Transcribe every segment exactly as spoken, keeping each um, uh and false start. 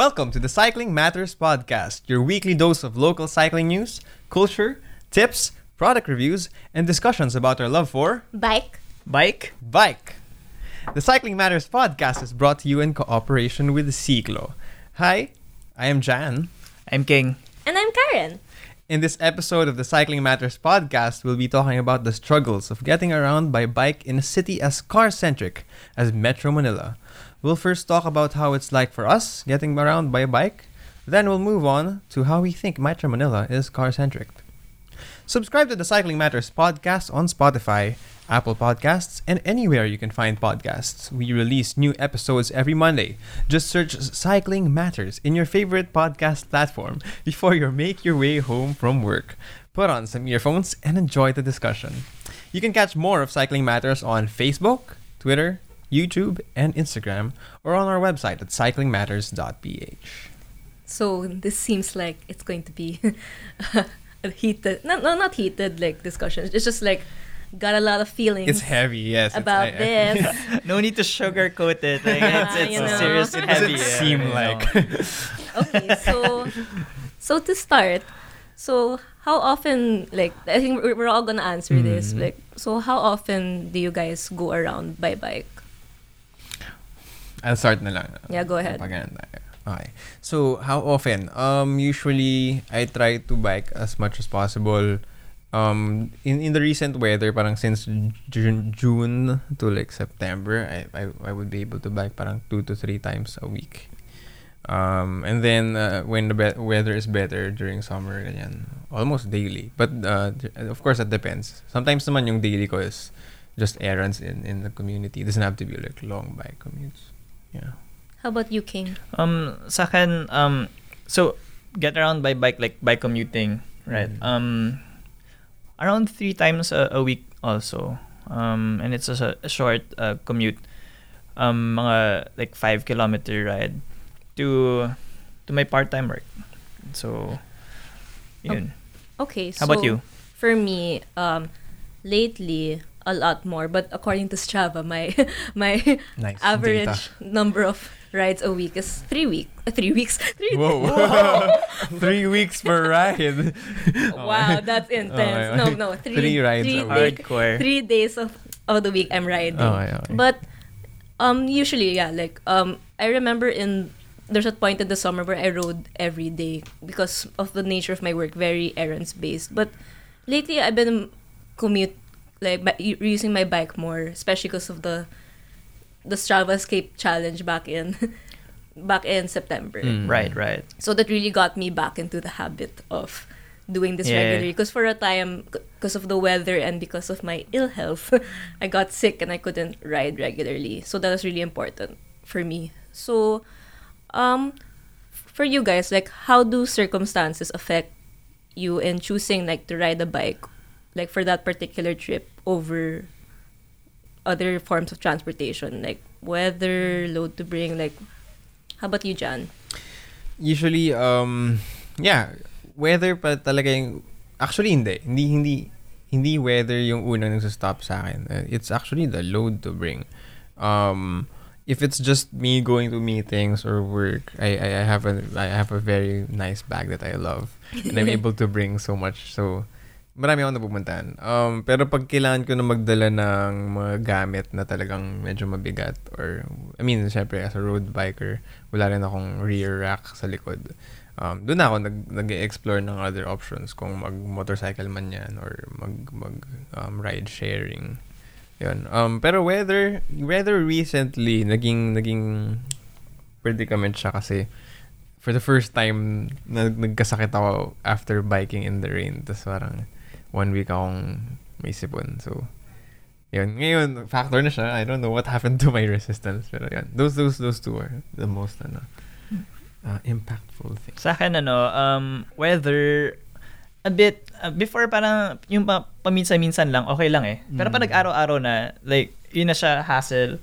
Welcome to the Cycling Matters Podcast, your weekly dose of local cycling news, culture, tips, product reviews, and discussions about our love for... Bike. Bike. Bike. The Cycling Matters Podcast is brought to you in cooperation with Ciclo. Hi, I am Jan. I'm King. And I'm Karen. In this episode of the Cycling Matters Podcast, we'll be talking about the struggles of getting around by bike in a city as car-centric as Metro Manila. We'll first talk about how it's like for us getting around by bike. Then we'll move on to how we think Metro Manila is car-centric. Subscribe to the Cycling Matters Podcast on Spotify, Apple Podcasts, and anywhere you can find podcasts. We release new episodes every Monday. Just search Cycling Matters in your favorite podcast platform before you make your way home from work. Put on some earphones and enjoy the discussion. You can catch more of Cycling Matters on Facebook, Twitter, YouTube, and Instagram, or on our website at cycling matters dot p h. So this seems like it's going to be a heated, no, no, not heated, like discussions. It's just like got a lot of feelings. It's heavy, yes. About it's, I, this. I, I, no need to sugarcoat it. Like, yeah, it's it's seriously heavy. It doesn't seem yeah, like. Okay, so so to start, so how often, like, I think we're all gonna answer mm. this. Like, so how often do you guys go around by bike? I'll start na lang. Yeah, go ahead. Okay. So, how often? Um, usually, I try to bike as much as possible. Um, in, in the recent weather, parang since June, June to like September, I, I I would be able to bike parang two to three times a week. Um, and then uh, when the be- weather is better during summer, ganyan, almost daily. But uh, of course, it depends. Sometimes naman yung daily ko is just errands in, in the community. It doesn't have to be like long bike commutes. Yeah. How about you, King? Um, sa akin, um, so get around by bike, like by commuting, right? Mm-hmm. Um, around three times a, a week also, um, and it's a, a short uh, commute, um, mga like five kilometer ride to to my part time work. So, yun. Okay. How so about you? For me, um, lately. A lot more, but according to Strava, my my nice. average Data. number of rides a week is three weeks. Uh, three weeks. Three Whoa! Whoa. three weeks per ride. Oh wow, my. that's intense. Oh no, no, three, three rides three a week. Day, three days of, of the week I'm riding. Oh my, oh my. But um, usually yeah, like um, I remember in there's a point in the summer where I rode every day because of the nature of my work, very errands based. But lately I've been commute. Like using my bike more, especially because of the the Strava Escape Challenge back in back in September. Mm. Right, right. So that really got me back into the habit of doing this yeah. regularly. Because for a time, because of the weather and because of my ill health, I got sick and I couldn't ride regularly. So that was really important for me. So, um, for you guys, like, how do circumstances affect you in choosing like to ride a bike? Like for that particular trip over other forms of transportation, like weather, load to bring, like how about you, Jan? Usually, um, yeah, weather pa talaga yung, actually hindi, hindi, hindi, hindi weather yung unang nagsastop sa akin. It's actually the load to bring. Um, if it's just me going to meetings or work, I, I, I have a, I have a very nice bag that I love and I'm able to bring so much, so marami akong napupuntahan. Um, pero pag kailangan ko na magdala ng mga gamit na talagang medyo mabigat or, I mean, syempre, as a road biker, wala rin akong rear rack sa likod. Um, doon na ako nag-explore ng other options kung mag-motorcycle man yan or mag-ride-sharing. Mag, um, yun. Um, pero weather, weather recently, naging, naging predicament siya kasi for the first time, nag- nagkasakit ako after biking in the rain. Tapos parang one week akong may sipon. So, yun. Ngayon, factor na siya. I don't know what happened to my resistance. Pero yun. Those, those, those two are the most ano, uh, impactful things. Sa akin, ano, um, weather, a bit, uh, before parang yung pa, paminsan-minsan lang, okay lang eh. Pero mm. pa nag-araw-araw na, like, yun na siya, hassle.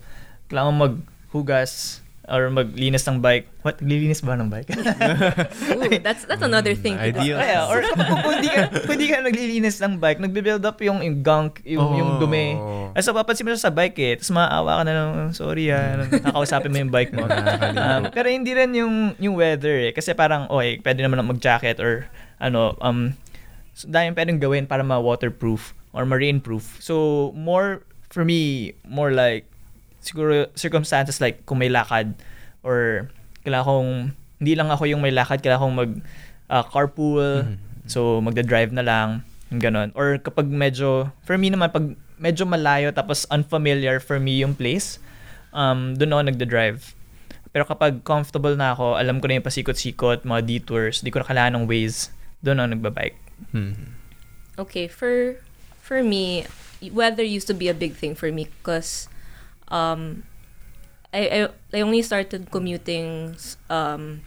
Kailangan maghugas, or maglinis ng bike. What? Maglinis ba ng bike? Ooh, that's that's another thing. Mm, idea. Yeah, or kung hindi ka, hindi ka naglilinis ng bike, nagbe-build up yung, yung gunk, yung, oh. yung dumi. Ay, so, papansin mo sa bike eh. Tapos maaawa ka na lang, sorry ah, nakausapin mo yung bike mo. um, pero hindi rin yung, yung weather eh. Kasi parang, okay, pwede naman mag-jacket or ano, um, so, dahil yung pwedeng gawin para ma-waterproof or marine-proof. So, more, for me, more like, siguro circumstances like kung may lakad or kailangan kong hindi lang ako yung may lakad, kailangan kong mag uh, carpool mm-hmm. so magda-drive na lang yung ganun, or kapag medyo for me naman pag medyo malayo tapos unfamiliar for me yung place, um, doon ako nagda-drive. Pero kapag comfortable na ako, alam ko na yung pasikot-sikot, mga detours, di ko na kailangan ng Waze, doon ako nagbabike. Mm-hmm. Okay, for for me, weather used to be a big thing for me because Um, I, I I only started commuting um,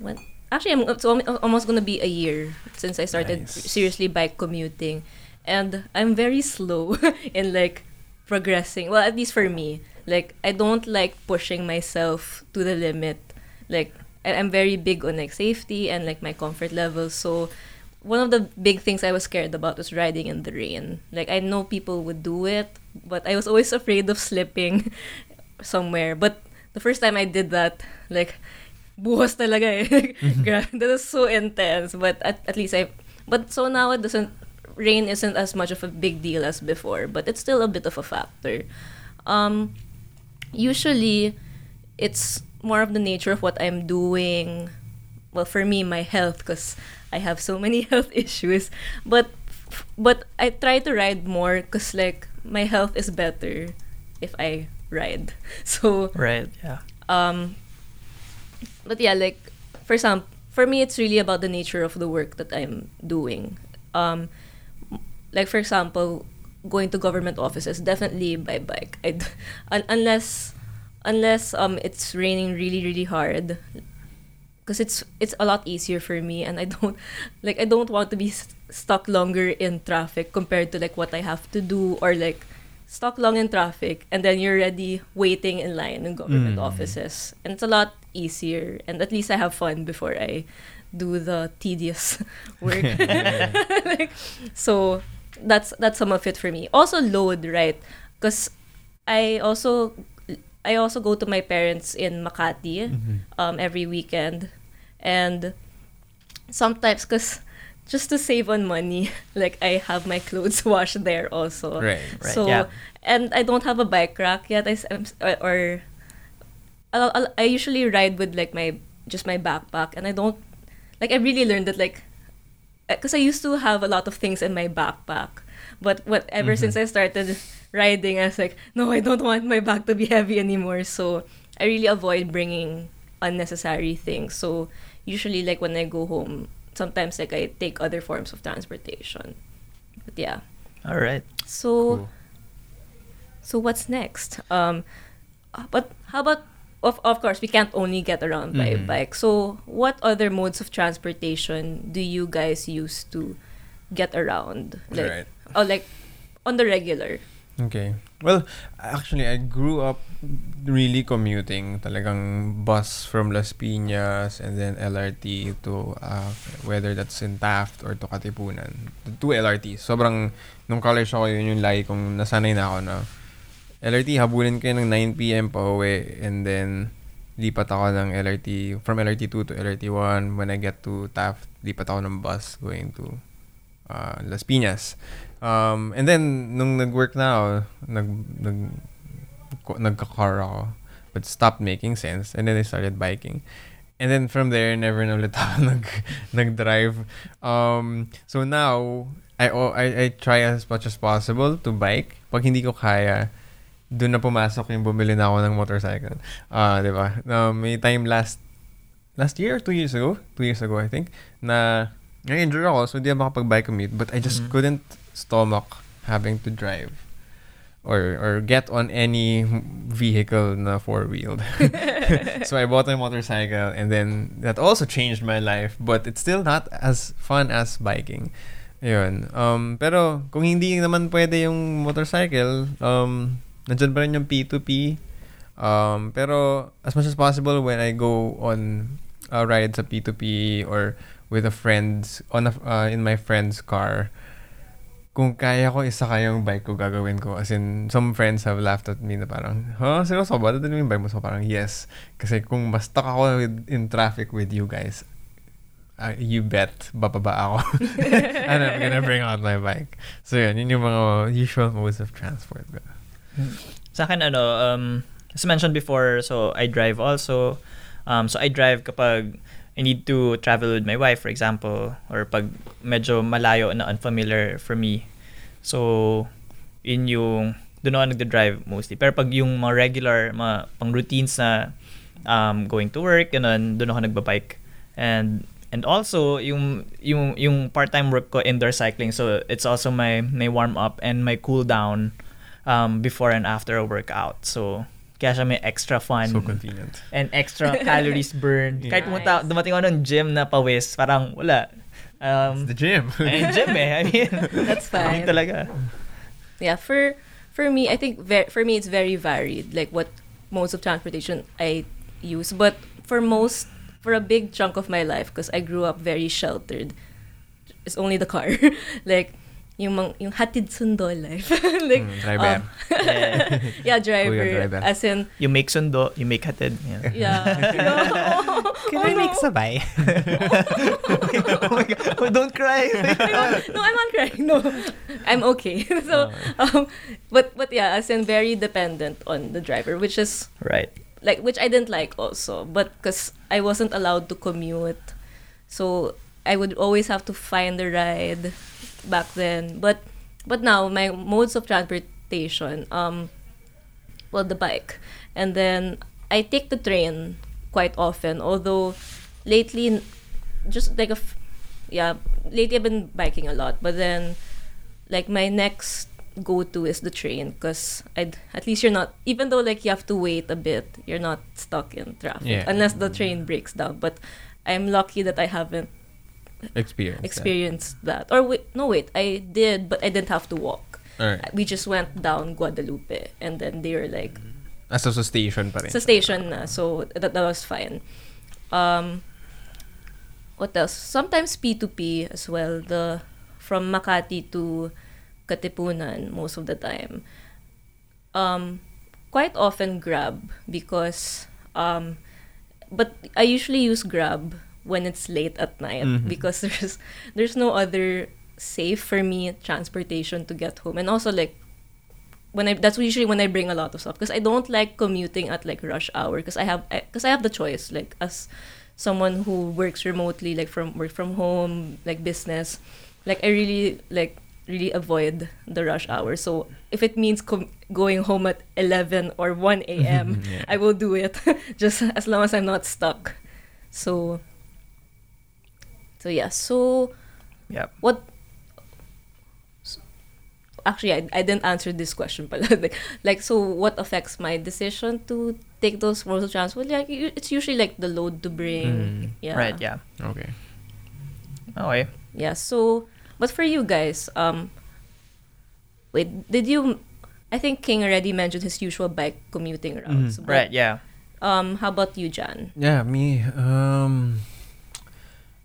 when actually I'm it's almost gonna be a year since I started nice. seriously bike commuting, and I'm very slow in like progressing. Well, at least for me, like I don't like pushing myself to the limit. Like I'm very big on like safety and like my comfort level. So one of the big things I was scared about was riding in the rain. Like I know people would do it, but I was always afraid of slipping somewhere. But the first time I did that, like, buhos talaga eh. Mm-hmm. That was so intense. But at, at least I... But so now it doesn't... Rain isn't as much of a big deal as before. But it's still a bit of a factor. Um, usually, it's more of the nature of what I'm doing. Well, for me, my health, because I have so many health issues. But, but I try to ride more because, like, my health is better if I ride. So right, yeah. Um, but yeah, like for some, for me, it's really about the nature of the work that I'm doing. Um, like for example, going to government offices, definitely by bike. I un- unless unless um it's raining really really hard, because it's it's a lot easier for me, and I don't like I don't want to be St- stuck longer in traffic compared to like what I have to do, or like stuck long in traffic and then you're already waiting in line in government mm. offices, and it's a lot easier, and at least I have fun before I do the tedious work. Like, so that's that's some of it for me. Also load, right? Because I also I also go to my parents in Makati mm-hmm. um, every weekend, and sometimes because just to save on money, like I have my clothes washed there also. Right, right. So, yeah. And I don't have a bike rack yet. I I'm, or I'll, I'll, I usually ride with like my just my backpack, and I don't like I really learned that like because I used to have a lot of things in my backpack, but whatever mm-hmm. since I started riding, I was like, no, I don't want my bag to be heavy anymore. So I really avoid bringing unnecessary things. So usually, like when I go home, sometimes like I take other forms of transportation. But yeah. All right. So cool. So what's next? Um but how about of of course we can't only get around by mm. bike. So what other modes of transportation do you guys use to get around? Like right. or like on the regular? Okay. Well, actually, I grew up really commuting. Talagang bus from Las Piñas and then L R T to, uh, whether that's in Taft or to Katipunan. Two L R T. Sobrang, nung college ako, yun yung lagi kong nasanay na ako na L R T, habulin kayo ng nine p.m. pa uwi, and then lipat ako ng L R T, from L R T two to L R T one. When I get to Taft, lipat ako ng bus going to uh, Las Piñas. Um, and then, nung nag-work na ako, nag, nag, nagka-car ako, but stopped making sense. And then I started biking. And then from there, never na ulit ako nag, nag-drive. Um, so now, I, I, I try as much as possible to bike. Pag hindi ko kaya, doon na pumasok yung bumili na ako ng motorcycle. Uh, diba? Uh, may time last, last year or two years ago? Two years ago, I think, na na-injure ako, so hindi ako makapag-bike commute. But I just mm-hmm. couldn't stomach having to drive or or get on any vehicle na four-wheeled. So I bought a motorcycle, and then that also changed my life, but it's still not as fun as biking. Ayun. Um, pero kung hindi naman pwede yung motorcycle, um, nandiyan pa rin yung P two P Um, pero as much as possible, when I go on uh, rides at P two P or with a friend's on a, uh, in my friend's car, kung kaya ko isa kayong bike ko gagawin ko. As in, some friends have laughed at me na parang, huh, seryoso ba? Dadalhin mo yung bike mo? So parang, yes. Kasi kung basta ako with, in traffic with you guys, uh, you bet, bababa ako. And I'm gonna bring out my bike. So yun, yun yung mga usual modes of transport ko. Sa akin, ano, um, as mentioned before, so I drive also. Um, so I drive kapag I need to travel with my wife, for example, or pag medyo malayo na unfamiliar for me. So, in yung, doon ako nagdadrive mostly. Pero pag yung mga regular, mga pang-routines na um, going to work, ganun, doon ako nagbabike. And and also, yung, yung, yung part-time work ko, indoor cycling. So, it's also my, my warm-up and my cool-down um, before and after a workout. So, kaya siya may extra fun. So convenient. And extra calories burned. Yeah. Kahit pumunta, nice. Dumating ako ng gym na pawis, parang wala. Um, it's the gym. Eh, gym eh. I mean, that's fine. Yun talaga. Yeah, for for me, I think, ver- for me, it's very varied, like what modes of transportation I use. But for most, for a big chunk of my life, because I grew up very sheltered, it's only the car. Like, yung mang, yung hatid sundo life. Like mm, driver. Um, yeah. Yeah, driver. Oh, driver. As in, you make sundo, you make hatid. Yeah. Yeah. No. Can oh, I no. make sabay? Oh my God. Oh, don't cry. No, I'm not crying. No. I'm okay. So, um, but but yeah, as in very dependent on the driver, which is right. Like which I didn't like also, but because I wasn't allowed to commute, so I would always have to find a ride back then. But but now my modes of transportation, um well, the bike, and then I take the train quite often, although lately just like a f- yeah lately I've been biking a lot, but then like my next go-to is the train, because I'd at least you're not, even though like you have to wait a bit, you're not stuck in traffic. Yeah. Unless the train breaks down, but I'm lucky that I haven't Experience experienced that. that. Or wait, no wait, I did, but I didn't have to walk. Right. We just went down Guadalupe, and then they were like, ah, so, so station pa rin. So station na, so that, that was fine. Um, what else? Sometimes P two P as well. The from Makati to Katipunan most of the time. Um, quite often Grab, because um, but I usually use Grab when it's late at night, mm-hmm. because there's there's no other safe for me transportation to get home. And also like when I that's usually when I bring a lot of stuff, because I don't like commuting at like rush hour, because I have because I, I have the choice, like as someone who works remotely, like from work from home, like business, like I really like really avoid the rush hour. So if it means com- going home at eleven or one a.m. yeah. I will do it, just as long as I'm not stuck. So So yeah, so yeah. What? So, actually, I, I didn't answer this question, but like, like, so what affects my decision to take those modes of transport? Like, it's usually like the load to bring. Mm. Yeah. Right. Yeah. Okay. Okay. Yeah. So, but for you guys, um, wait, did you? I think King already mentioned his usual bike commuting routes. Mm. Right. Yeah. Um, how about you, Jan? Yeah, me. Um.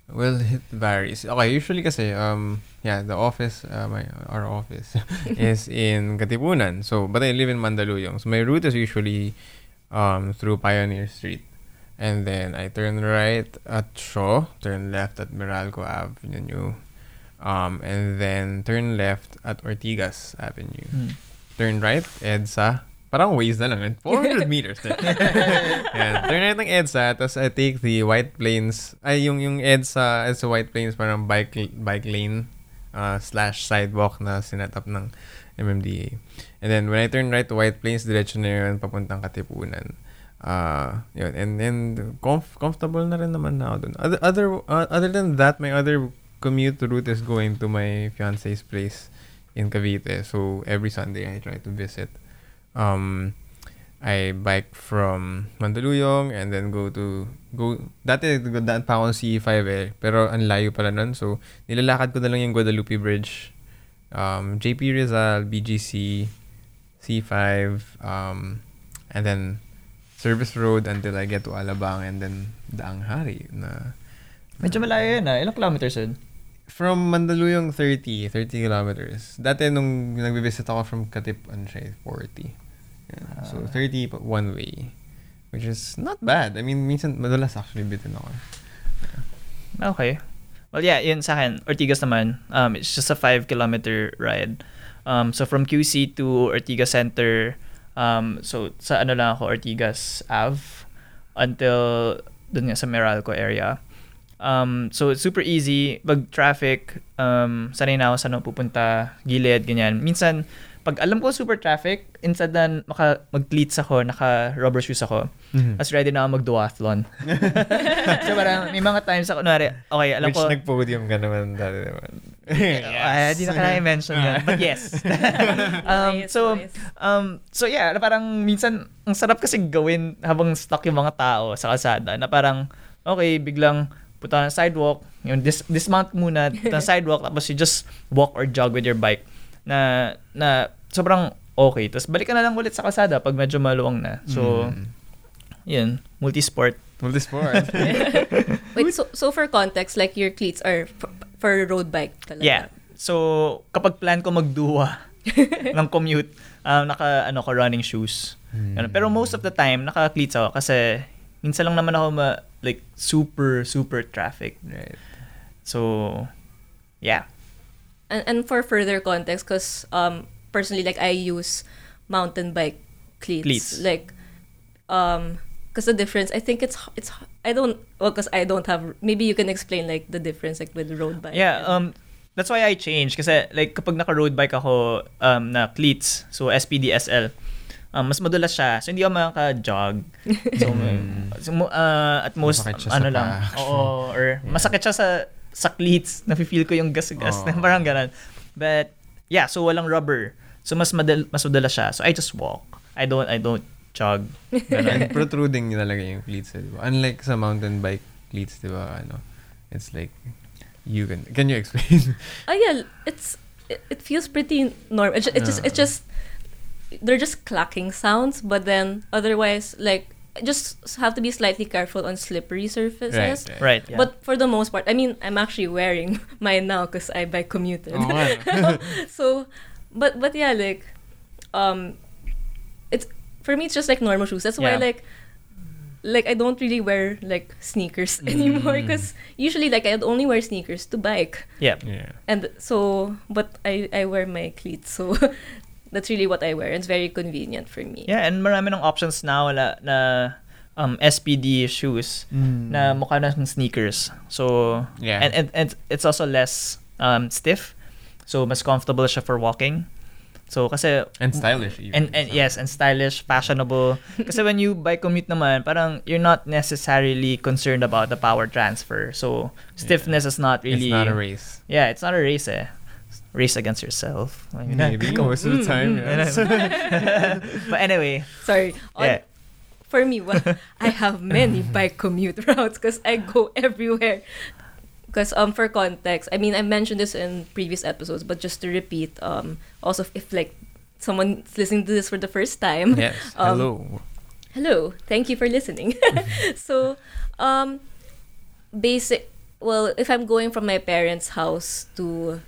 Well, it varies. Okay, usually kasi, um, yeah, the office, uh, my our office is in Katipunan. So, but I live in Mandaluyong. So, my route is usually um, through Pioneer Street. And then, I turn right at Shaw, turn left at Meralco Avenue, um, and then turn left at Ortigas Avenue. Mm. Turn right, E D S A. Parang ways na lang, four hundred meters. Yeah, turn right ng EDSA, tapos I take the White Plains, ay yung yung EDSA, EDSA White Plains, parang bike bike lane uh, slash sidewalk na sinatap ng M M D A. And then when I turn right to White Plains, diretso na yun, papuntang Katipunan. Uh, yun. And then comf- comfortable na rin naman na ako dun. Other, other, uh, other than that, my other commute route is going to my fiance's place in Cavite. So every Sunday, I try to visit. Um, I bike from Mandaluyong and then go to go. Dati nagdaan pa ako ng C five eh, pero ang layo pala nun. So nilalakad ko na lang yung Guadalupe Bridge, um, J P Rizal, B G C, C five, um, and then Service Road until I get to Alabang and then Daang Hari na... Medyo malayo yun ah. Ilang kilometers yun? From Mandaluyong, thirty. thirty kilometers. Dati nung nagbibisit ako from Katipunan, forty. Yeah. So, thirty but one way. Which is not bad. I mean, minsan madalas actually bitin ako. Yeah. Okay. Well, yeah, yun sa akin. Ortigas naman. Um, it's just a five-kilometer ride. Um, so, from Q C to Ortigas Center... Um, so, sa ano lang ako, Ortigas Avenue until dun nga sa Meralco area. Um, so, it's super easy. Pag traffic, um, sanay na ako saan ako pupunta, gilid, ganyan. Minsan, pag alam ko super traffic, instead na maka, mag-cleats ako, naka-rubber shoes ako, mm-hmm. as ready na ako mag-duathlon. So, parang may mga times ako, nari, okay, alam Which ko... Which nag-podium ka naman dati naman. Yes. Hindi uh, na ka na mention yan. But yes. um, nice, so, nice. Um, so yeah, parang minsan, ang sarap kasi gawin habang stuck yung mga tao sa kalsada na parang, okay, biglang puta ng sidewalk, yun, dis- dismount muna, puta ng sidewalk, tapos you just walk or jog with your bike na, na sobrang okay. Tapos balik ka na lang ulit sa kalsada pag medyo maluwang na. So, mm. yun, multi-sport. Multi-sport. Wait, so, so for context, like your cleats are... For road bike talaga. Yeah. So, kapag plan ko magduwa ng commute, uh, naka, ano ko, running shoes. Hmm. Pero most of the time, naka-cleats ako kasi minsan lang naman ako ma, like, super, super traffic. Right. So, yeah. And, and for further context, because um, personally, like, I use mountain bike cleats. Cleats. Like, um... Because the difference, I think it's it's I don't well because I don't have. Maybe you can explain like the difference like with road bike. Yeah, um, that's why I changed. Kasi like kapag naka road bike ako um na cleats, so S P D S L, um, mas madulas siya. So hindi ako makaka-jog. So, so uh, at most ano lang. Oo, or yeah. Masakit siya sa sa cleats. Nafi-feel ko yung gas-gas. Oh. Na parang ganun. But yeah, so walang rubber. So mas madal mas madulas siya. So I just walk. I don't I don't. Chug. And protruding talaga yung cleats, eh, diba? Unlike sa mountain bike cleats, diba, ano, it's like, you can, can you explain? Oh yeah, it's, it, it feels pretty normal. It's, it's, just, it's just, they're just clacking sounds, but then otherwise, like, just have to be slightly careful on slippery surfaces. Right, right. right yeah. But for the most part, I mean, I'm actually wearing mine now because I bike commuted. Oh, wow. So, but, but yeah, like, um, it's, for me, it's just like normal shoes. That's yeah. why, like, like I don't really wear like sneakers anymore because mm. usually, like, I'd only wear sneakers to bike. Yeah. yeah. And so, but I, I wear my cleats, so that's really what I wear. It's very convenient for me. Yeah, and marami ng options now na, na um S P D shoes mm. na mukha na ng sneakers. So yeah, and, and and it's also less um stiff, so mas comfortable siya for walking. So, kasi... And stylish. Even, and, and so. Yes, and stylish, fashionable. Kasi when you bike commute naman, parang you're not necessarily concerned about the power transfer. So, stiffness yeah. is not really... It's not a race. Yeah, it's not a race eh. Race against yourself. Like, maybe most of the time, yes. But anyway... Sorry. On, yeah. For me, well, I have many bike commute routes because I go everywhere. Because um for context, I mean, I mentioned this in previous episodes, but just to repeat, um also if like someone's listening to this for the first time. Yes, um, hello. Hello, thank you for listening. So, um basic, well, if I'm going from my parents' house to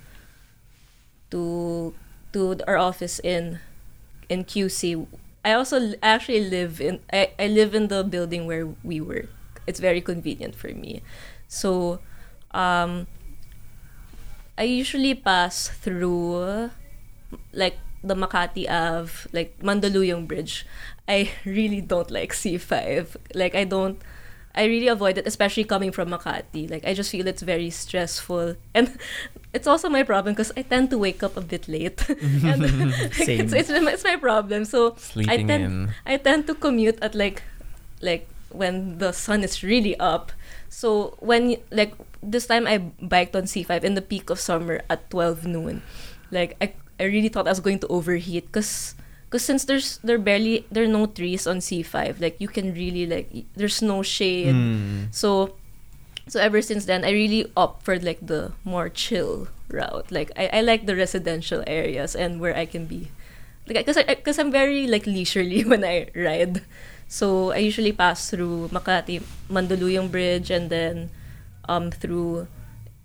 to to our office in in Q C, I also actually live in, I, I live in the building where we work. It's very convenient for me. So, Um, I usually pass through like the Makati Ave, like Mandaluyong Bridge. I really don't like C five. Like I don't, I really avoid it, especially coming from Makati. Like I just feel it's very stressful, and it's also my problem because I tend to wake up a bit late. And, Same. It's, it's, it's my problem. So Sleeping I tend, in. I tend to commute at like, like when the sun is really up. So when like this time I biked on C five in the peak of summer at twelve noon, like I, I really thought I was going to overheat because because since there's there barely there are no trees on C five, like you can really like there's no shade. Mm. So so ever since then I really opt for like the more chill route. Like I, I like the residential areas and where I can be, like because because I'm very like leisurely when I ride. So I usually pass through Makati, Mandaluyong Bridge, and then um through.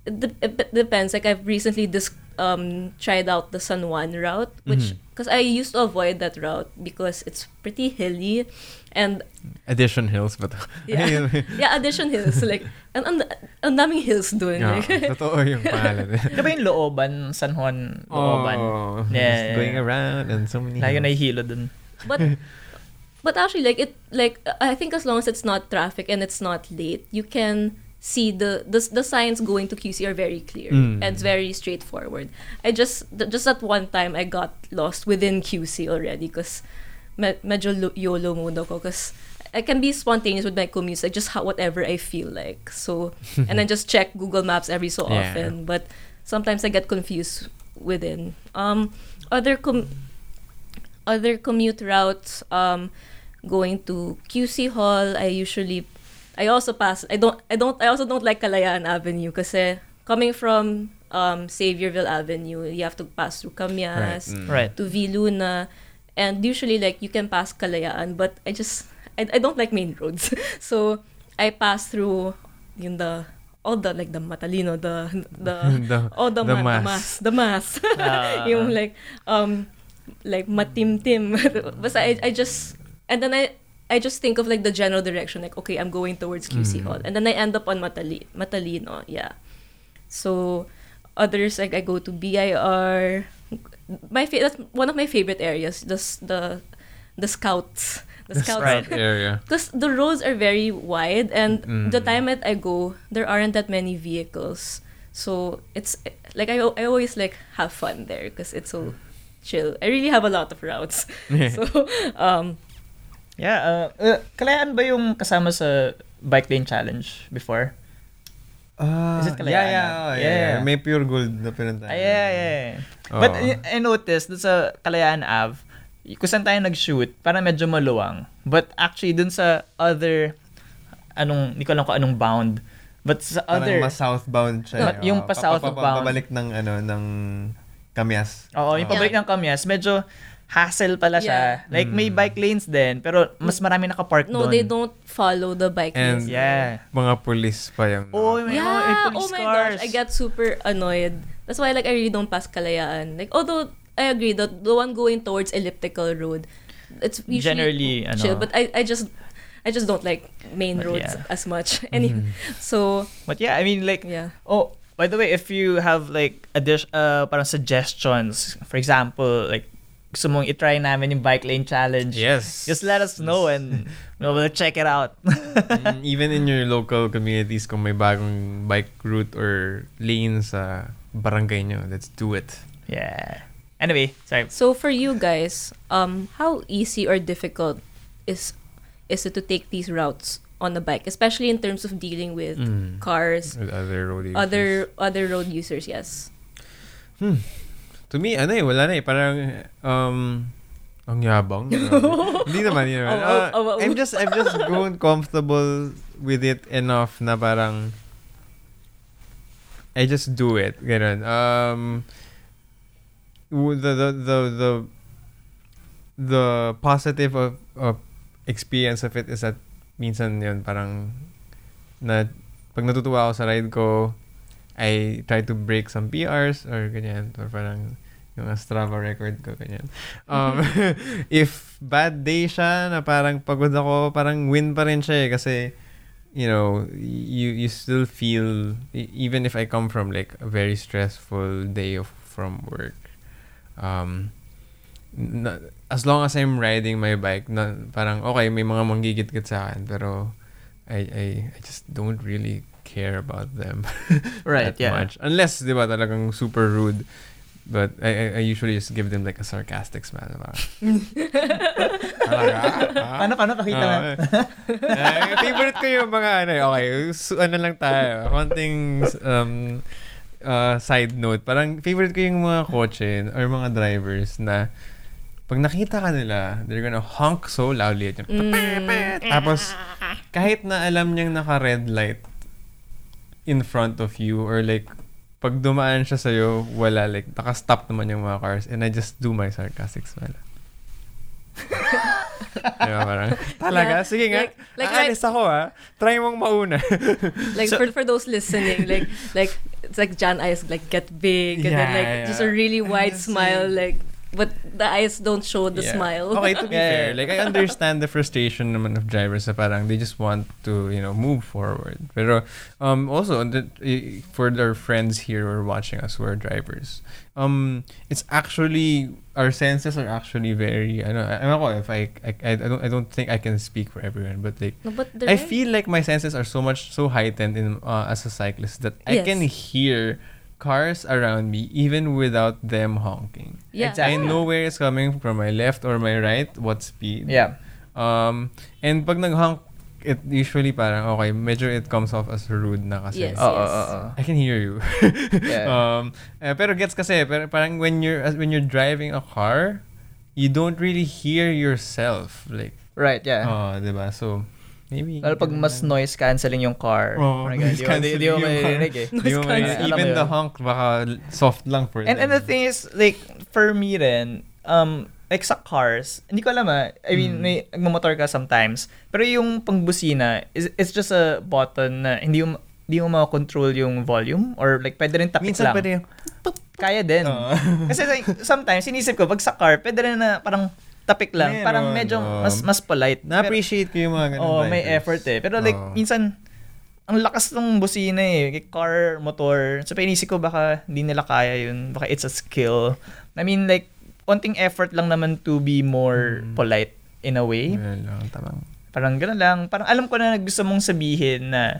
It, de- it depends. Like I've recently dis- um tried out the San Juan route, which because mm-hmm. I used to avoid that route because it's pretty hilly, and addition hills, but yeah, yeah, addition hills like and and and daming hills doon. Yeah, like. Totoo yung pangalan. Diba yung looban San Juan looban? Oh, yeah, going around and so many. Layo na hilo dun. But. But actually, like it, like I think as long as it's not traffic and it's not late, you can see the the, the signs going to Q C are very clear mm. and it's very straightforward. I just th- just at one time I got lost within Q C already because med- medyo yolo muna ko because I can be spontaneous with my commutes. I just ha- whatever I feel like. So and I just check Google Maps every so yeah. often. But sometimes I get confused within um other com- other commute routes. Um, going to Q C Hall, I usually, I also pass, I don't, I don't, I also don't like Kalayaan Avenue kasi coming from um, Xavierville Avenue, you have to pass through Camias, right. Mm. Right. to V. Luna, and usually like you can pass Kalayaan, but I just, I, I don't like main roads. So I pass through yung the, all the, like the Matalino, the, the, the all the, the ma- mass, the mass, uh. yung like, um, like matim-tim. Basta I, I just, and then I, I just think of like the general direction, like okay, I'm going towards Q C mm. Hall, and then I end up on Matali- Matalino, yeah. So others like I go to B I R. My fa- that's one of my favorite areas, the the the scouts, the that's scouts right area. Because the roads are very wide, and mm. the time that I go, there aren't that many vehicles, so it's like I I always like have fun there because it's so chill. I really have a lot of routes, so um. Yeah, uh, uh, Kalayaan ba yung kasama sa Bike Lane Challenge before? Uh, Is it Kalayaan? Yeah, yeah, oh, yeah, yeah, yeah. May Pure Gold na pinunta. Ah, yeah, yeah, yeah. Oh. But uh, I noticed dun sa Kalayaan Ave, kung saan tayo nag-shoot, parang medyo maluwang. But actually, dun sa other, anong, di ko alam ko anong bound. But sa parang other... Parang ma-southbound siya. Yung oh, pa-southbound. Pabalik ng, ano, ng Camias. Oo, oh, yung pabalik yeah. ng Camias, medyo... hassle pala siya. Yeah. Like, may bike lanes din, pero mas marami nakapark no, doon. No, they don't follow the bike and lanes. Yeah. Mga police pa yung... Oh, may yeah, mga police oh my cars. Gosh, I get super annoyed. That's why, like, I really don't pass Kalayaan. Like, although, I agree that the one going towards elliptical road, it's usually generally, chill, ano, but I, I just... I just don't like main roads yeah. as much. Any, mm-hmm. So... But yeah, I mean, like... Yeah. Oh, by the way, if you have, like, addition, uh, parang suggestions, for example, like, gusto mong itry namin yung Bike Lane Challenge. Yes. Just let us know and we'll check it out. Even in your local communities, kung may bagong bike route or lane sa barangay nyo, let's do it. Yeah. Anyway, sorry. So for you guys, um, how easy or difficult is is it to take these routes on the bike, especially in terms of dealing with mm. cars, with other road users. Other other road users, yes. Hmm. To me, ano eh, wala na eh. Parang, um, ang yabang. Hindi naman, you know. Uh, I'm just, I'm just grown comfortable with it enough na parang, I just do it. Ganun. Um, the, the, the, the, the positive of, of experience of it is that minsan yun, parang, na, pag natutuwa ako sa ride ko, I try to break some P Rs or ganyan, or parang yung Strava record ko, ganyan. Um, if bad day siya, na parang pagod ako, parang win pa rin siya eh, kasi, you know, you you still feel, even if I come from like a very stressful day of from work, um, na, as long as I'm riding my bike, na, parang okay, may mga manggigit-git sa akin, pero I, I, I just don't really care about them right that yeah much. Unless diba talagang super rude, but I, I I usually just give them like a sarcastic smile. Ano ano pakita na favorite ko yung mga ano okay so, ano lang tayo konting um uh, side note, parang favorite ko yung mga kotse or mga drivers na pag nakita ka nila, they're gonna honk so loudly at yung mm. tapos kahit na alam niyang naka red light in front of you, or like pag dumaan siya sa'yo, wala, like naka-stop naman yung mga cars, and I just do my sarcastic smile. Diba, parang, talaga? Yeah. Sige nga, like, like, aalis like, ako ah. Try mong mauna. Like, so, for for those listening, like, like it's like Jan eyes like get big and yeah, then like yeah. just a really wide smile like but the eyes don't show the yeah. smile. Okay, to be yeah. fair, like I understand the frustration naman of drivers na parang they just want to, you know, move forward. Pero um also the, for their friends here who are watching us who are drivers, um it's actually our senses are actually very I don't I don't know if I I, I don't I don't think I can speak for everyone, but like no, but I feel like my senses are so much so heightened in uh, as a cyclist that yes. I can hear cars around me even without them honking. Yeah. Exactly. I know where it's coming from, my left or my right, what speed. Yeah. Um and pag nag-honk, it usually parang okay, medyo it comes off as rude na kasi. Yes, oh, yes. Oh, oh, oh. I can hear you. Yeah. Um eh, pero gets kasi pero parang when you're when you're driving a car, you don't really hear yourself like. Right, yeah. Oh, diba? So maybe. Lalo pag mas noise canceling yung car. Oh, like, noise canceling yung car. Eh. Noise canceling. Even the honk, baka soft lang for them. And, and the thing is, like, for me rin, um, like sa cars, hindi ko alam ah, I mean, mm. may nagmamotor ka sometimes, pero yung pangbusina, is it's just a button na hindi yung, hindi yung makakontrol yung volume or like pwede rin tapik minsan lang. Minsan pwede yung kaya din. Oh. Kasi like, sometimes, sinisip ko, pag sa car, pwede rin na parang tapik lang. Meron, parang medyo oh. mas mas polite. Na-appreciate ko yung mga ganun. Oh, may effort eh. Pero like, oh. minsan, ang lakas ng busina eh. Car, motor. So, pinisip ko baka hindi nila kaya yun. Baka it's a skill. I mean, like, konting effort lang naman to be more mm. polite in a way. Well, tamang. Parang ganun lang. Parang alam ko na gusto mong sabihin na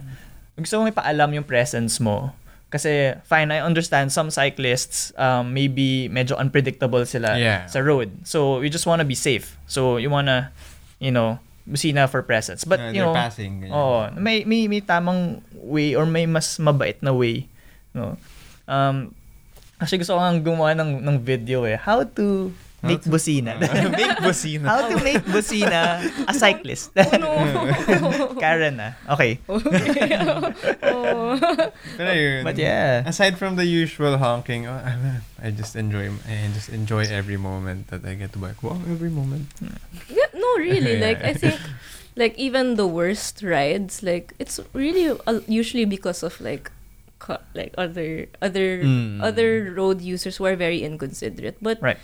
gusto mong ipaalam yung presence mo. Kasi, fine, I understand some cyclists um, maybe medyo unpredictable sila yeah. sa road. So, you just wanna be safe. So, you wanna, you know, busina for presence. But, uh, you know, passing, oh, may, may, may tamang way or may mas mabait na way. No? Um, actually, gusto ko nga gumawa ng, ng video eh. How to... How make to, busina. Uh, make busina. How to make busina a cyclist. Oh, no. Karen ah. Okay. Okay. Oh. Pero yun, but yeah. Aside from the usual honking, oh, I just enjoy I just enjoy every moment that I get to bike. Wow, every moment. Yeah, no, really. Like, I think, like, even the worst rides, like, it's really uh, usually because of, like, co- like other, other, mm. other road users who are very inconsiderate. But, right.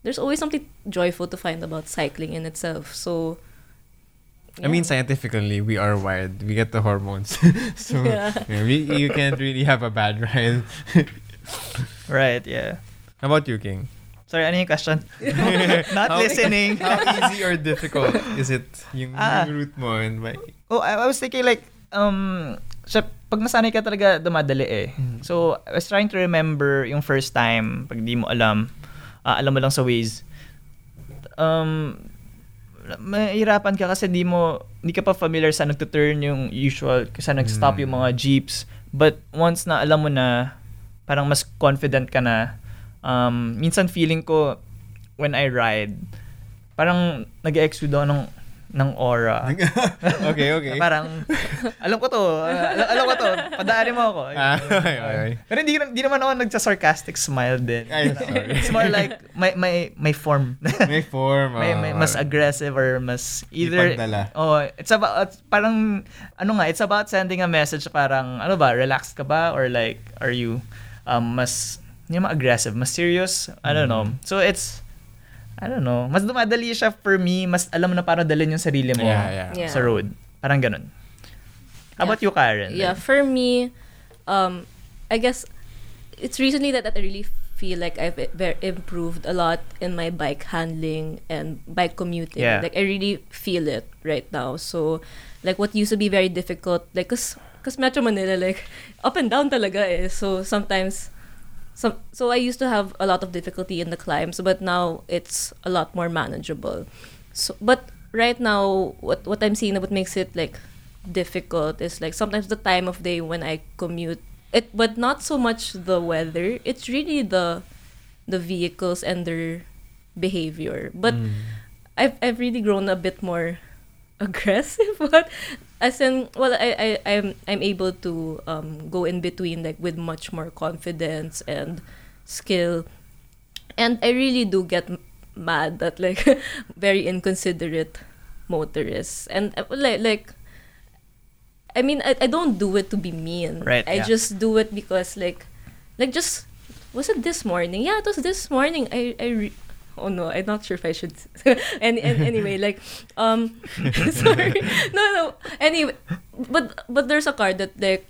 There's always something joyful to find about cycling in itself. So, yeah. I mean, scientifically, we are wired. We get the hormones. So, yeah. Yeah, we, you can't really have a bad ride. Right, yeah. How about you, King? Sorry, ano yung question? Not how, listening. How easy or difficult is it yung ah, route mo and biking? Oh, I, I was thinking like, um, syempre, pag nasanay ka talaga, dumadali eh. Mm-hmm. So, I was trying to remember yung first time, pag di mo alam, Uh, alam mo lang sa Waze. Um, mahirapan ka kasi di mo, di ka pa familiar sa nagtuturn yung usual, kasi nag-stop mm. yung mga jeeps. But once na alam mo na, parang mas confident ka na. Um, minsan feeling ko, when I ride, parang nag-exude ako ng, ng aura. Okay, okay. Parang, alam ko to, alam, alam ko to, padaanin mo ako. Ah, okay, okay. Pero hindi, hindi naman ako nagsa-sarcastic smile din. I'm sorry. It's more like, may, may, may form. May form. May, may mas aggressive or mas either. Ipagdala. Oh, it's about, parang, ano nga, it's about sending a message parang, ano ba, relaxed ka ba? Or like, are you um, mas, hindi naman aggressive, mas serious? I don't know. So it's, I don't know. Mas dumadali siya for me. Mas alam na para dalhin yung sarili mo yeah, yeah. Yeah. sa road. Parang ganun. How yeah. about you, Karen? Yeah, like? For me, um, I guess it's recently that, that I really feel like I've improved a lot in my bike handling and bike commuting. Yeah. Like, I really feel it right now. So, like, what used to be very difficult, like, cause, cause Metro Manila, like, up and down talaga eh. So, sometimes... So, so I used to have a lot of difficulty in the climbs, but now it's a lot more manageable. So, but right now, what what I'm seeing, what makes it like difficult is like sometimes the time of day when I commute. It, but not so much the weather. It's really the the vehicles and their behavior. But mm. I've I've really grown a bit more aggressive. But as in, well, I, I, I'm I'm able to um, go in between like with much more confidence and skill, and I really do get mad at like very inconsiderate motorists. And like, like I mean, I, I don't do it to be mean. Right, I yeah. just do it because like, like just, was it this morning? Yeah, it was this morning. I, I re- oh no, I'm not sure if I should. and, and anyway, like, um, sorry, no, no. Anyway, but but there's a car that like,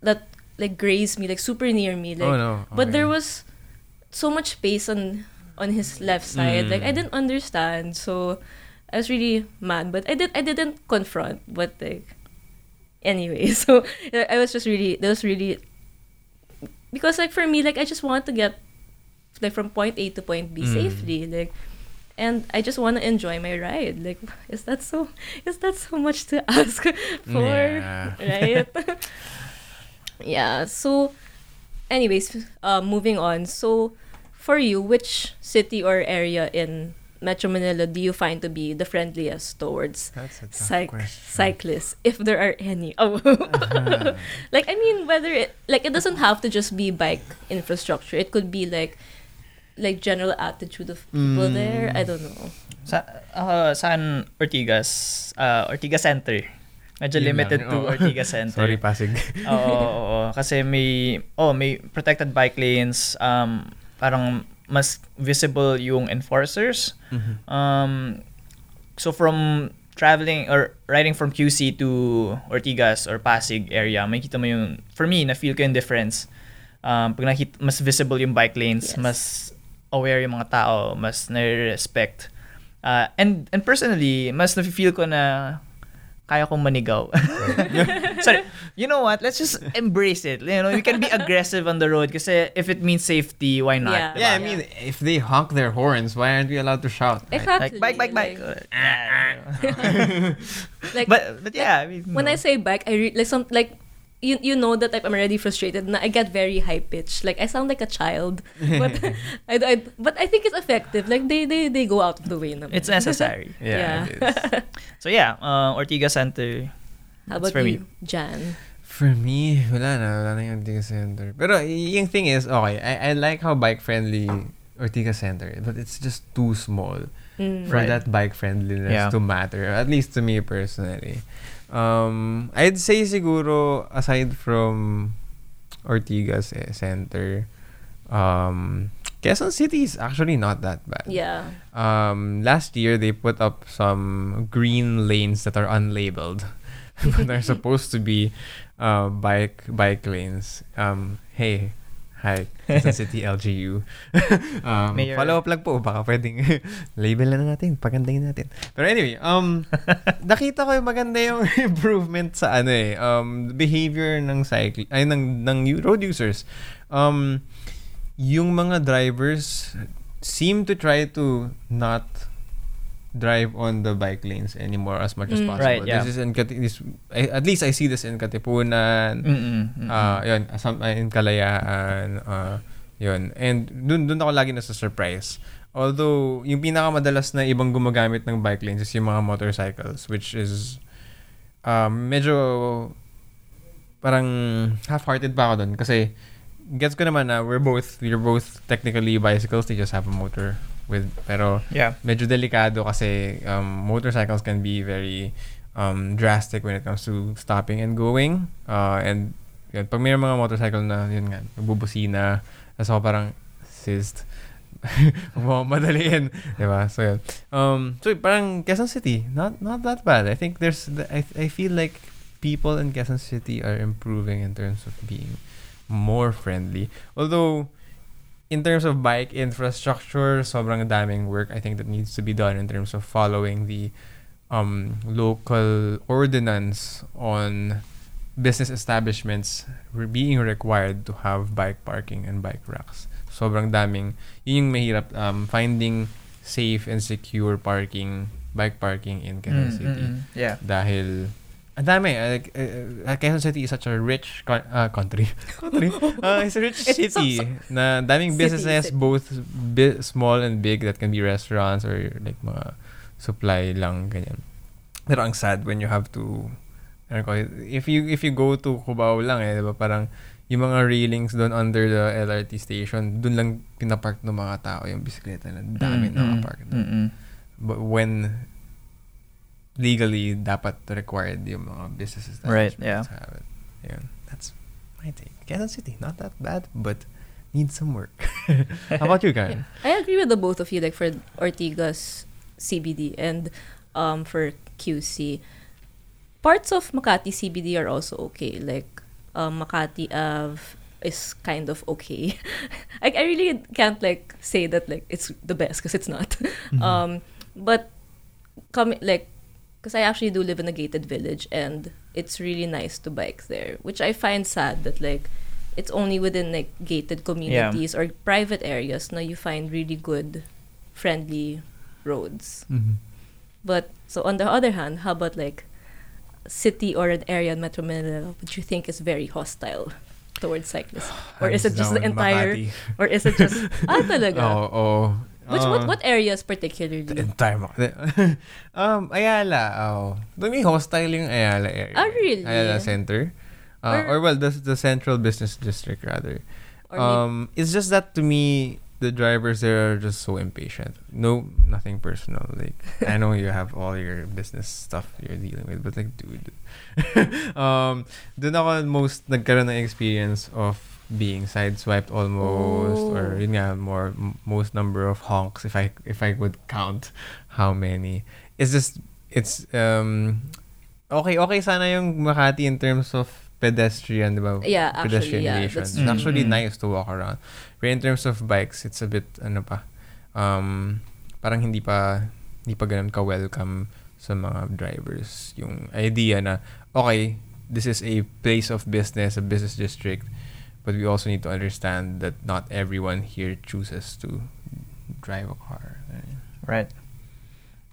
that like grazed me, like super near me, like. Oh, no. Okay. But there was so much space on on his left side. Mm. Like I didn't understand, so I was really mad. But I did I didn't confront. But like, anyway, so I was just really that was really. Because like for me, like I just want to get like from point A to point B mm. safely, like, and I just want to enjoy my ride. Like, is that so? Is that so much to ask for? Yeah. Right? Yeah. So, anyways, uh, moving on. So, for you, which city or area in Metro Manila do you find to be the friendliest towards cyc- cyclists, if there are any? Oh, uh-huh. Like I mean, whether it like it doesn't have to just be bike infrastructure. It could be like, like general attitude of people mm. there. I don't know. Sa uh, saan Ortigas, uh, Ortigas Center. Medyo limited to Ortigas Center. Sorry, Pasig. Oo, oo, oo, kasi may oh may protected bike lanes. Um, parang mas visible yung enforcers. Mm-hmm. Um, so from traveling or riding from Q C to Ortigas or Pasig area, makita mo yung, for me, na-feel ko yung difference. Um, pag nakita, mas visible yung bike lanes, yes. Mas aware yung mga tao, mas nare-respect. Uh, and, and personally, mas na-feel ko na kaya kong manigaw. Sorry. You know what? Let's just embrace it. You know, we can be aggressive on the road kasi if it means safety, why not? Yeah, yeah I mean, yeah. If they honk their horns, why aren't we allowed to shout? Exactly. Right? Like, bike, bike, bike. Like, like, but, but yeah. Like, I mean, no. When I say bike, I re- like some like you you know that I'm already frustrated and I get very high pitched. Like I sound like a child. But I, I but I think it's effective. Like they they, they go out of the way. Naman. It's necessary. Yeah. yeah. It is. So yeah, uh, Ortigas Center. How about for you, me. Jan? For me, wala na, wala na yung Ortigas Center. Pero yung thing is, okay, I, I like how bike-friendly Ortigas Center is, but it's just too small mm. for right. that bike-friendliness yeah. to matter, at least to me personally. Um, I'd say siguro, aside from Ortigas Center, um, Quezon City is actually not that bad. Yeah. Um, last year, they put up some green lanes that are unlabeled. But they're supposed to be uh, bike bike lanes. Um, hey, hi, Quezon City L G U. um, follow up lang po, baka pwedeng label na natin, pagandahin natin. Pero anyway, um, nakita ko yung maganda yung improvement sa ano eh, um, behavior ng cycle, ay ng ng road users. Um, yung mga drivers seem to try to not drive on the bike lanes anymore as much mm, as possible. Right, yeah. This is in Kati- this, I, at least I see this in Katipunan, mm-mm, mm-mm. Uh, yun, some, uh, in Kalayaan, uh, yun. And dun dun ako lagi nasa surprise. Although yung pinakamadalas na ibang gumagamit ng bike lanes is yung mga motorcycles, which is um, medyo parang half-hearted pa ako dun kasi gets ko naman na we're both we're both technically bicycles, they just have a motor. With pero yeah. medyo delikado kasi um, motorcycles can be very um, drastic when it comes to stopping and going. Uh, and yun, pag may mga motorcycle na yun nga, magbubusina, tapos ako parang, sis, madaliin. Diba? So yun. Um, so parang Quezon City, not not that bad. I think there's, the, I I feel like people in Quezon City are improving in terms of being more friendly. Although, in terms of bike infrastructure, sobrang daming work I think that needs to be done in terms of following the um, local ordinance on business establishments being required to have bike parking and bike racks. Sobrang daming. Yun yung mahirap, um, finding safe and secure parking, bike parking in Quezon mm, City. Mm, yeah. Dahil ang dami. Like, uh, Quezon City is such a rich co- uh, country. country. Uh, it's a rich it's city. So, so. Na daming businesses, city, both bi- small and big, that can be restaurants or like mga supply lang ganyan. Pero ang sad when you have to, if you if you go to Cubao lang eh, diba? Parang yung mga railings doon under the L R T station, doon lang pinapark ng mga tao yung bisikleta na dami mm-hmm. nakapark. Mm-hmm. But when legally dapat required yung mga businesses that right, yeah. to have it. Yeah, that's my take. Quezon City, not that bad, but needs some work. How about you guys? Yeah. I agree with the both of you, like for Ortigas C B D and um for Q C. Parts of Makati C B D are also okay. Like um, Makati Avenue is kind of okay. I, I really can't like say that like it's the best because it's not. Mm-hmm. Um, but coming like. Because I actually do live in a gated village and it's really nice to bike there, which I find sad that like it's only within like gated communities yeah. or private areas now you find really good friendly roads. Mm-hmm. But so on the other hand, how about like a city or an area in Metro Manila which you think is very hostile towards cyclists? Or is it just the entire Makati. Or is it just ah talaga? Oh, oh. Which uh, what what areas particularly? The entire um Ayala. Oh, to me hostile yung Ayala area. Oh, really? Ayala Center, uh, or, or well, the the central business district rather. Um, it's just that to me the drivers there are just so impatient. No, nothing personal. Like I know you have all your business stuff you're dealing with, but like dude, um, dun ako most nagkaroon ng experience of. Being sideswiped almost, oh. or yun nga, more m- most number of honks if I if I would count how many. It's just it's um okay okay sana yung Makati in terms of pedestrian, diba? Yeah, actually, yeah, that's true. It's actually mm-hmm. nice to walk around. But in terms of bikes, it's a bit ano pa, um parang hindi pa hindi pa ganun ka welcome sa mga drivers yung idea na okay this is a place of business, a business district. But we also need to understand that not everyone here chooses to drive a car. Right.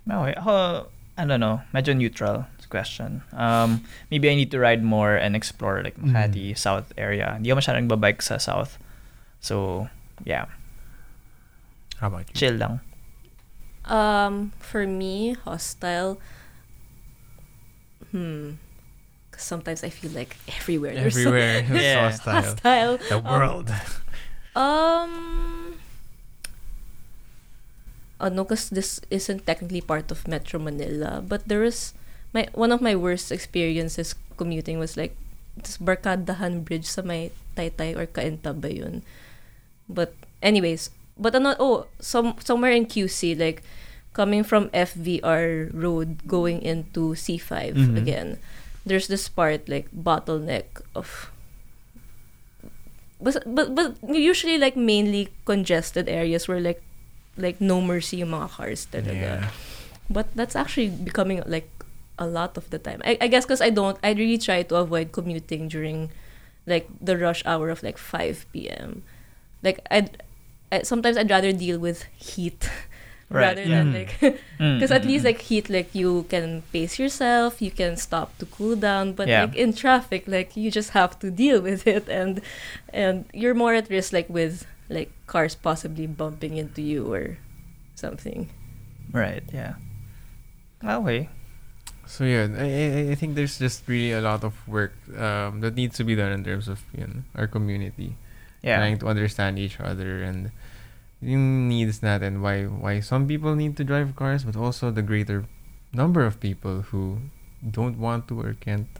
No, uh, I don't know. Medyo neutral question. Um, maybe I need to ride more and explore like Makati mm. South area. Hindi ako masyadong babike sa South. So, yeah. How about you? Chill lang. Um, for me, hostile. Hmm. Sometimes I feel like everywhere everywhere so, yeah. hostile. hostile the world um, um oh no because this isn't technically part of Metro Manila, but there is my one of my worst experiences commuting was like this Barkadahan Bridge sa may Taytay or Kainta ba yun, but anyways but ano oh some somewhere in Q C like coming from F V R road going into C five mm-hmm. again. There's this part like bottleneck of, but but but usually like mainly congested areas where like like no mercy yung mga cars talaga. Yeah. But that's actually becoming like a lot of the time. I I guess because I don't I really try to avoid commuting during like the rush hour of like five p.m. Like I sometimes I'd rather deal with heat. Right. Rather yeah. than like, because mm, mm, at mm, least mm. like heat, like you can pace yourself, you can stop to cool down. But yeah. like in traffic, like you just have to deal with it, and and you're more at risk like with like cars possibly bumping into you or something. Right. Yeah. Okay. So yeah, I I think there's just really a lot of work um, that needs to be done in terms of you know, our community, yeah. trying to understand each other and. Yung needs natin, why why some people need to drive cars, but also the greater number of people who don't want to or can't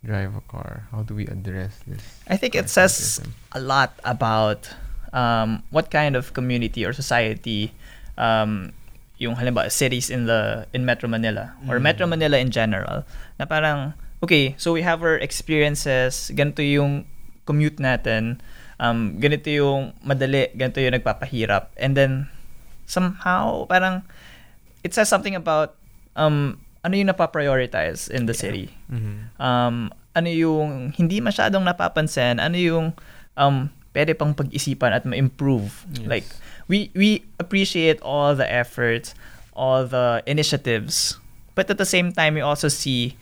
drive a car. How do we address this? I think it says a lot about um, what kind of community or society um, yung halimbawa cities in the in Metro Manila or mm. Metro Manila in general. Na parang okay, so we have our experiences. Ganito yung commute natin. Um, ganito yung madali, ganito yung nagpapahirap. And then, somehow, parang, it says something about um, ano yung napaprioritize in the yeah. city. Mm-hmm. Um, ano yung hindi masyadong napapansin, ano yung um, pwede pang pag-isipan at ma-improve. Yes. Like, we, we appreciate all the efforts, all the initiatives, but at the same time, we also see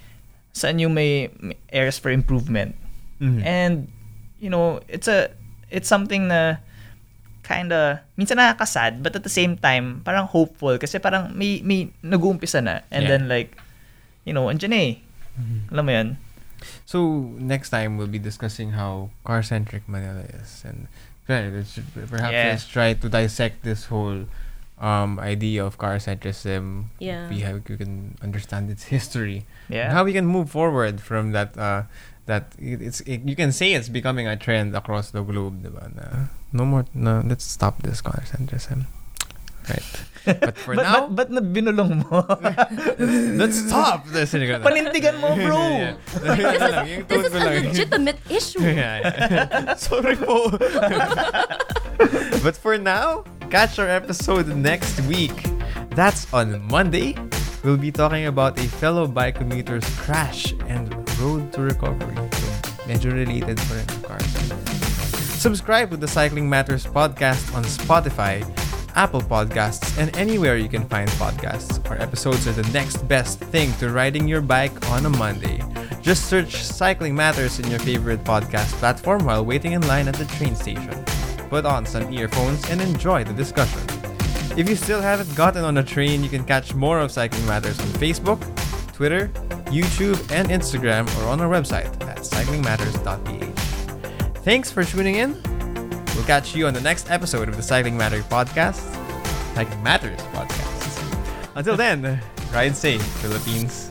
saan yung may, may areas for improvement. Mm-hmm. And, you know, it's a, it's something na kinda minsan nakakasad but at the same time parang hopeful kasi parang may may nag-uumpisa na and yeah. then like you know andyan eh mm-hmm. alam mo yan. So next time we'll be discussing how car-centric Manila is and perhaps yeah. let's try to dissect this whole um, idea of car centrism. Yeah. We have we can understand its history. Yeah. And how we can move forward from that. Uh, that it, it's it, you can say it's becoming a trend across the globe, diba? Na, no more. No, let's stop this car centrism. Right. But for but, now... But, but na binulong mo? Let's stop this. Panindigan mo, bro! Yeah. This, is, this is a legitimate issue. Yeah, yeah. Sorry po. But for now, catch our episode next week. That's on Monday. We'll be talking about a fellow bike commuter's crash and road to recovery. So, medyo related for the car. Subscribe to the Cycling Matters Podcast on Spotify, Apple Podcasts, and anywhere you can find podcasts. Our episodes are the next best thing to riding your bike on a Monday. Just search Cycling Matters in your favorite podcast platform while waiting in line at the train station. Put on some earphones and enjoy the discussion. If you still haven't gotten on a train, you can catch more of Cycling Matters on Facebook, Twitter, YouTube, and Instagram, or on our website at cycling matters dot p h. Thanks for tuning in. We'll catch you on the next episode of the Cycling Matters Podcast. Cycling Matters Podcast. Until then, ride safe, Philippines.